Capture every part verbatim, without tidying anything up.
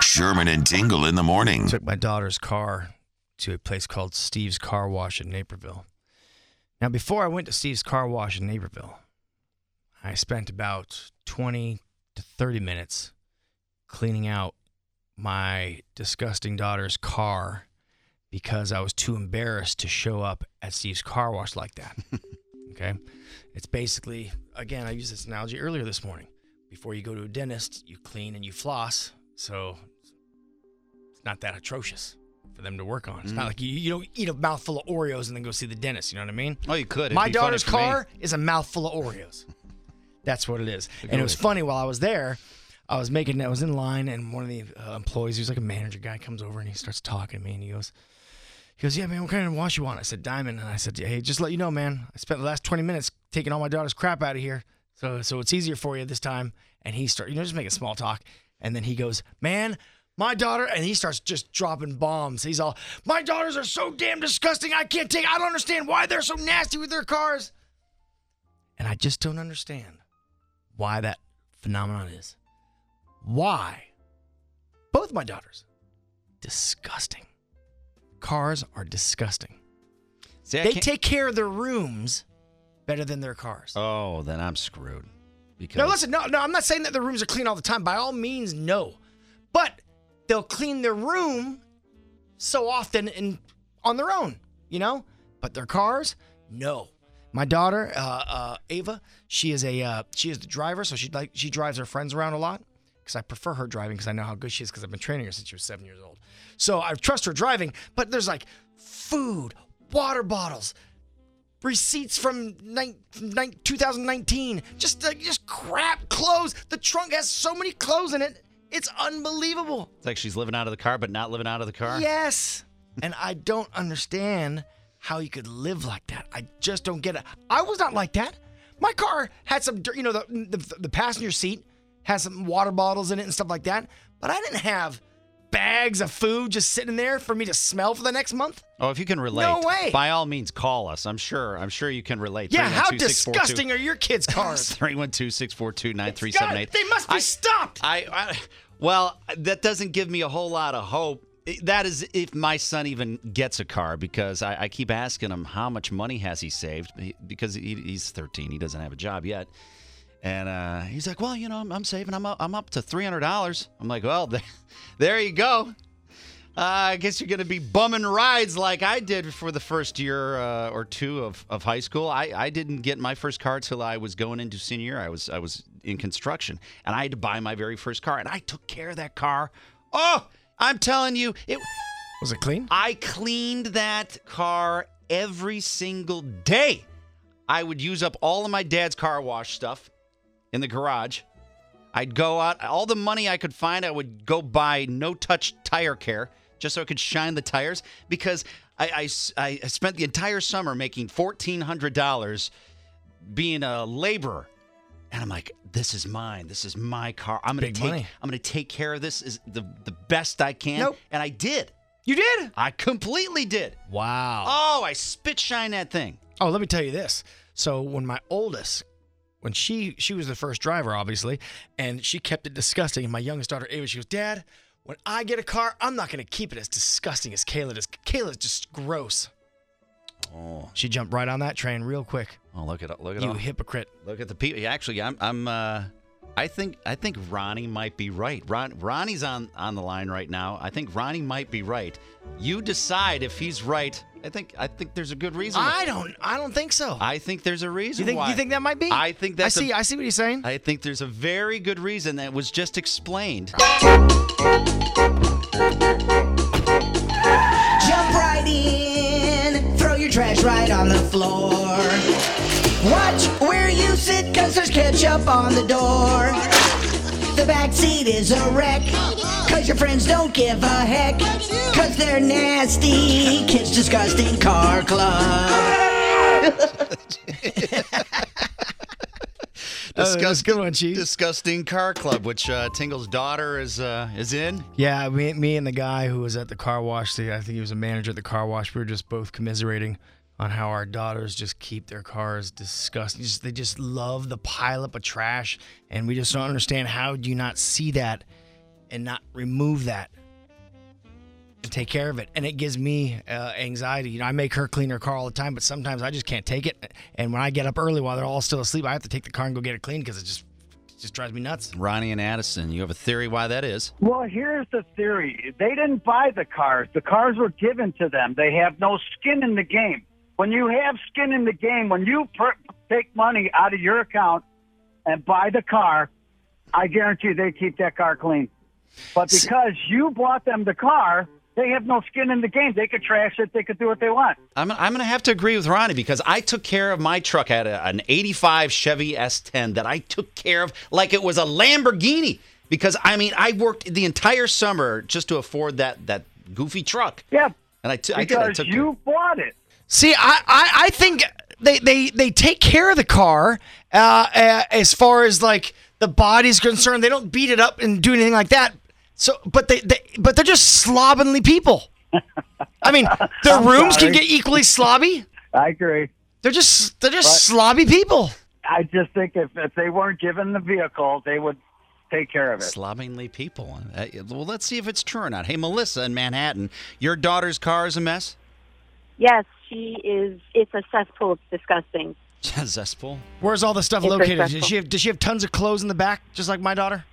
Sherman and Tingle in the morning. Took my daughter's car to a place called Steve's Car Wash in Naperville. Now, before I went to Steve's Car Wash in Naperville, I spent about twenty to thirty minutes cleaning out my disgusting daughter's car because I was too embarrassed to show up at Steve's Car Wash like that. Okay? It's basically, again, I used this analogy earlier this morning. Before you go to a dentist, you clean and you floss, so it's not that atrocious for them to work on. It's mm. not like you, you don't eat a mouthful of Oreos and then go see the dentist, you know what I mean? Oh, you could. It'd my daughter's car me. is a mouthful of Oreos. That's what it is. And it was funny, while I was there, I was making, I was in line, and one of the uh, employees, he was like a manager guy, comes over and he starts talking to me, and he goes, he goes, yeah, man, what kind of wash you want? I said, Diamond. And I said, hey, just let you know, man, I spent the last twenty minutes taking all my daughter's crap out of here, so so it's easier for you this time. And he starts, you know, just making small talk. And then he goes, man, my daughter, and he starts just dropping bombs. He's all, my daughters are so damn disgusting, I can't take, I don't understand why they're so nasty with their cars. And I just don't understand why that phenomenon is. Why? Both my daughters. Disgusting. Cars are disgusting. See, they take care of their rooms better than their cars. Oh, then I'm screwed. Because No, listen, no, no, I'm not saying that their rooms are clean all the time. By all means, no. But they'll clean their room so often and on their own, you know? But their cars, no. My daughter, uh, uh, Ava, she is a uh, she is the driver, so she like she drives her friends around a lot because I prefer her driving because I know how good she is because I've been training her since she was seven years old. So I trust her driving, but there's like food, water bottles, receipts from ni- ni- two thousand nineteen, just like just crap clothes. The trunk has so many clothes in it, it's unbelievable. It's like she's living out of the car, but not living out of the car. Yes, and I don't understand how you could live like that. I just don't get it. I was not like that. My car had some, you know, the, the the passenger seat has some water bottles in it and stuff like that, but I didn't have bags of food just sitting there for me to smell for the next month. Oh, if you can relate, no way. By all means, call us. I'm sure. I'm sure you can relate. Yeah, how disgusting are your kids' cars? three one two, six four two, nine three seven eight. They must be I, stopped. I, I well, that doesn't give me a whole lot of hope. That is if my son even gets a car, because I, I keep asking him how much money has he saved, he, because he, he's thirteen. He doesn't have a job yet. And uh, he's like, well, you know, I'm, I'm saving. I'm up, I'm up to three hundred dollars. I'm like, well, there, there you go. Uh, I guess you're going to be bumming rides like I did for the first year uh, or two of, of high school. I, I didn't get my first car till I was going into senior year. I was, I was in construction, and I had to buy my very first car, and I took care of that car. Oh! I'm telling you, it was it clean? I cleaned that car every single day. I would use up all of my dad's car wash stuff in the garage. I'd go out, all the money I could find, I would go buy no-touch tire care just so I could shine the tires, because I, I, I spent the entire summer making fourteen hundred dollars being a laborer. And I'm like, this is mine. This is my car. I'm gonna Big take. Money. I'm gonna take care of this is the the best I can. Nope. And I did. You did? I completely did. Wow. Oh, I spit shine that thing. Oh, let me tell you this. So when my oldest, when she she was the first driver, obviously, and she kept it disgusting. And my youngest daughter Ava, she goes, Dad, when I get a car, I'm not gonna keep it as disgusting as Kayla does. Kayla's just gross. Oh. She jumped right on that train real quick. Oh, look at look at you all. Hypocrite! Look at the people. Actually, I'm I'm uh, I think I think Ronnie might be right. Ron Ronnie's on, on the line right now. I think Ronnie might be right. You decide if he's right. I think I think there's a good reason. I don't I don't think so. I think there's a reason. You think why. You think that might be? I think that's I see a, I see what he's saying. I think there's a very good reason that was just explained. Jump right in. Throw your trash right on the floor. Watch where you sit, cause there's ketchup on the door. The back seat is a wreck. Cause your friends don't give a heck. Cause they're nasty. Kids Disgusting Car Club. Disgust, oh, good one, Chief. Disgusting Car Club, which uh, Tingle's daughter is uh, is in. Yeah, me, me and the guy who was at the car wash, the, I think he was a manager at the car wash, we were just both commiserating on how our daughters just keep their cars disgusting. Just, they just love the pileup of trash, and we just don't understand how do you not see that and not remove that and take care of it. And it gives me uh, anxiety. You know, I make her clean her car all the time, but sometimes I just can't take it. And when I get up early while they're all still asleep, I have to take the car and go get it cleaned because it just it just drives me nuts. Ronnie and Addison, you have a theory why that is? Well, here's the theory. They didn't buy the cars. The cars were given to them. They have no skin in the game. When you have skin in the game, when you per- take money out of your account and buy the car, I guarantee they keep that car clean. But because you bought them the car, they have no skin in the game. They could trash it. They could do what they want. I'm, I'm going to have to agree with Ronnie because I took care of my truck. I had a, an eighty-five Chevy S ten that I took care of like it was a Lamborghini because, I mean, I worked the entire summer just to afford that, that goofy truck. Yeah, and I t- because I t- I took you it. bought it. See, I, I, I think they, they, they take care of the car uh, as far as, like, the body's concerned. They don't beat it up and do anything like that. So, but they, they but they're just slovenly people. I mean, their rooms sorry. can get equally slobby. I agree. They're just they're just but slobby people. I just think if, if they weren't given the vehicle, they would take care of it. Slovenly people. Well, let's see if it's true or not. Hey, Melissa in Manhattan, your daughter's car is a mess? Yes, she is. It's a cesspool. It's disgusting. A cesspool? Where's all the stuff it's located? Does she have, does she have tons of clothes in the back, just like my daughter?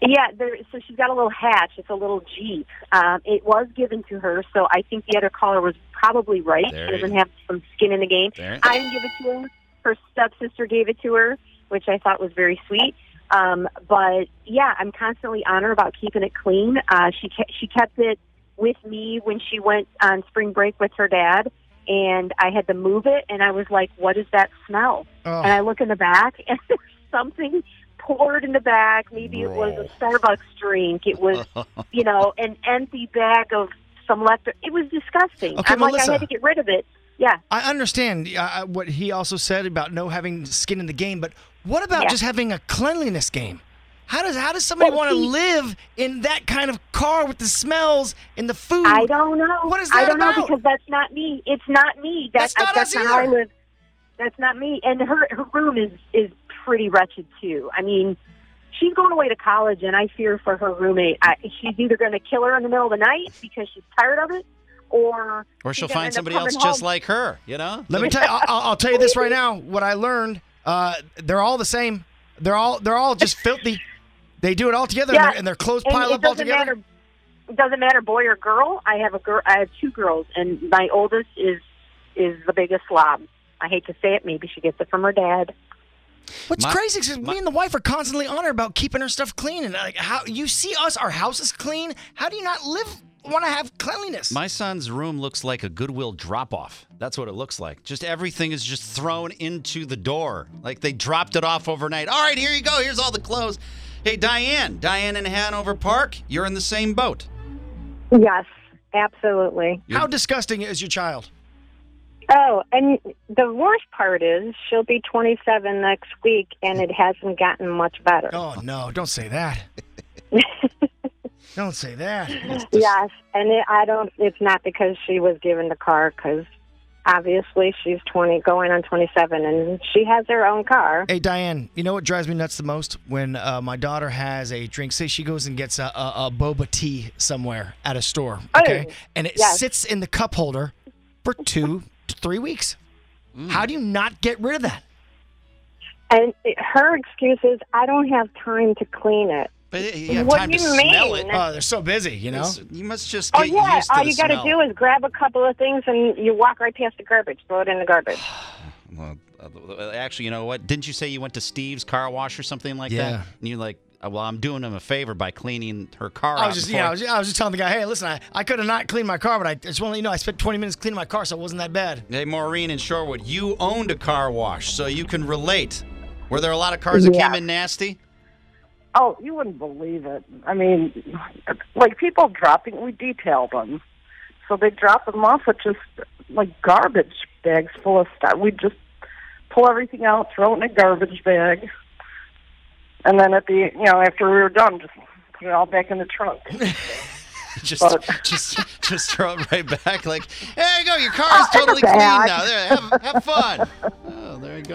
Yeah, there, so she's got a little hatch. It's a little Jeep. Um, it was given to her, so I think the other caller was probably right. She doesn't have some skin in the game. I didn't give it to her. Her stepsister gave it to her, which I thought was very sweet. Um, but, yeah, I'm constantly on her about keeping it clean. Uh, she ke- she kept it with me when she went on spring break with her dad, and I had to move it, and I was like, what is that smell? Oh. And I look in the back, and there's something poured in the bag. Maybe it was a Starbucks drink. It was, you know, an empty bag of some leftover. It was disgusting. Okay, I'm Melissa, like, I had to get rid of it. Yeah. I understand uh, what he also said about no having skin in the game, but what about yeah. just having a cleanliness game? How does how does somebody well, want to live in that kind of car with the smells and the food? I don't know. What is that I don't about? know because that's not me. It's not me. That, that's not I, that's us not how I live. That's not me. And her, her room is, is pretty wretched, too. I mean, she's going away to college, and I fear for her roommate. I, she's either going to kill her in the middle of the night because she's tired of it, or... Or she'll find somebody else home. just like her, you know? Let me tell you, I'll, I'll tell you this right now. What I learned, uh, they're all the same. They're all they're all just filthy. They do it all together, yeah. and, and their clothes and pile up all together. Matter, it doesn't matter, boy or girl. I have a girl. I have two girls, and my oldest is is the biggest slob. I hate to say it. Maybe she gets it from her dad. What's my, crazy is my, me and the wife are constantly on her about keeping her stuff clean. And like, how you see us, our house is clean. How do you not live, want to have cleanliness? My son's room looks like a Goodwill drop-off. That's what it looks like. Just everything is just thrown into the door. Like they dropped it off overnight. All right, here you go. Here's all the clothes. Hey, Diane. Diane in Hanover Park, you're in the same boat. Yes, absolutely. You're, how disgusting is your child? Oh, and the worst part is she'll be twenty-seven next week, and it hasn't gotten much better. Oh, no, don't say that. Don't say that. Just... Yes, and it, I don't. It's not because she was given the car, because obviously she's twenty, going on twenty-seven, and she has her own car. Hey, Diane, you know what drives me nuts the most? When uh, my daughter has a drink, say she goes and gets a, a, a boba tea somewhere at a store, okay, oh, and it yes. sits in the cup holder for two three weeks. Mm. How do you not get rid of that? And it, her excuse is, I don't have time to clean it. But you have what time do you to mean? Smell it. Oh, they're so busy, you know? It's, you must just get oh, yeah. used to all the you got to do is grab a couple of things and you walk right past the garbage, throw it in the garbage. Well, actually, you know what? Didn't you say you went to Steve's Car Wash or something like yeah. that? And you're like, well, I'm doing him a favor by cleaning her car out. I was just, yeah, I was, I was just telling the guy, hey, listen, I, I could have not cleaned my car, but I just want to let you know I spent twenty minutes cleaning my car, so it wasn't that bad. Hey, Maureen in Shorewood, you owned a car wash, so you can relate. Were there a lot of cars yeah. that came in nasty? Oh, you wouldn't believe it. I mean, like people dropping, we detailed them. So they drop them off with just like garbage bags full of stuff. We just pull everything out, throw it in a garbage bag. And then at the, you know, after we were done, just put it all back in the trunk. just, but, just, just throw it right back. Like, there you go. Your car is oh, totally clean now. There, have, have fun. Oh, there you go.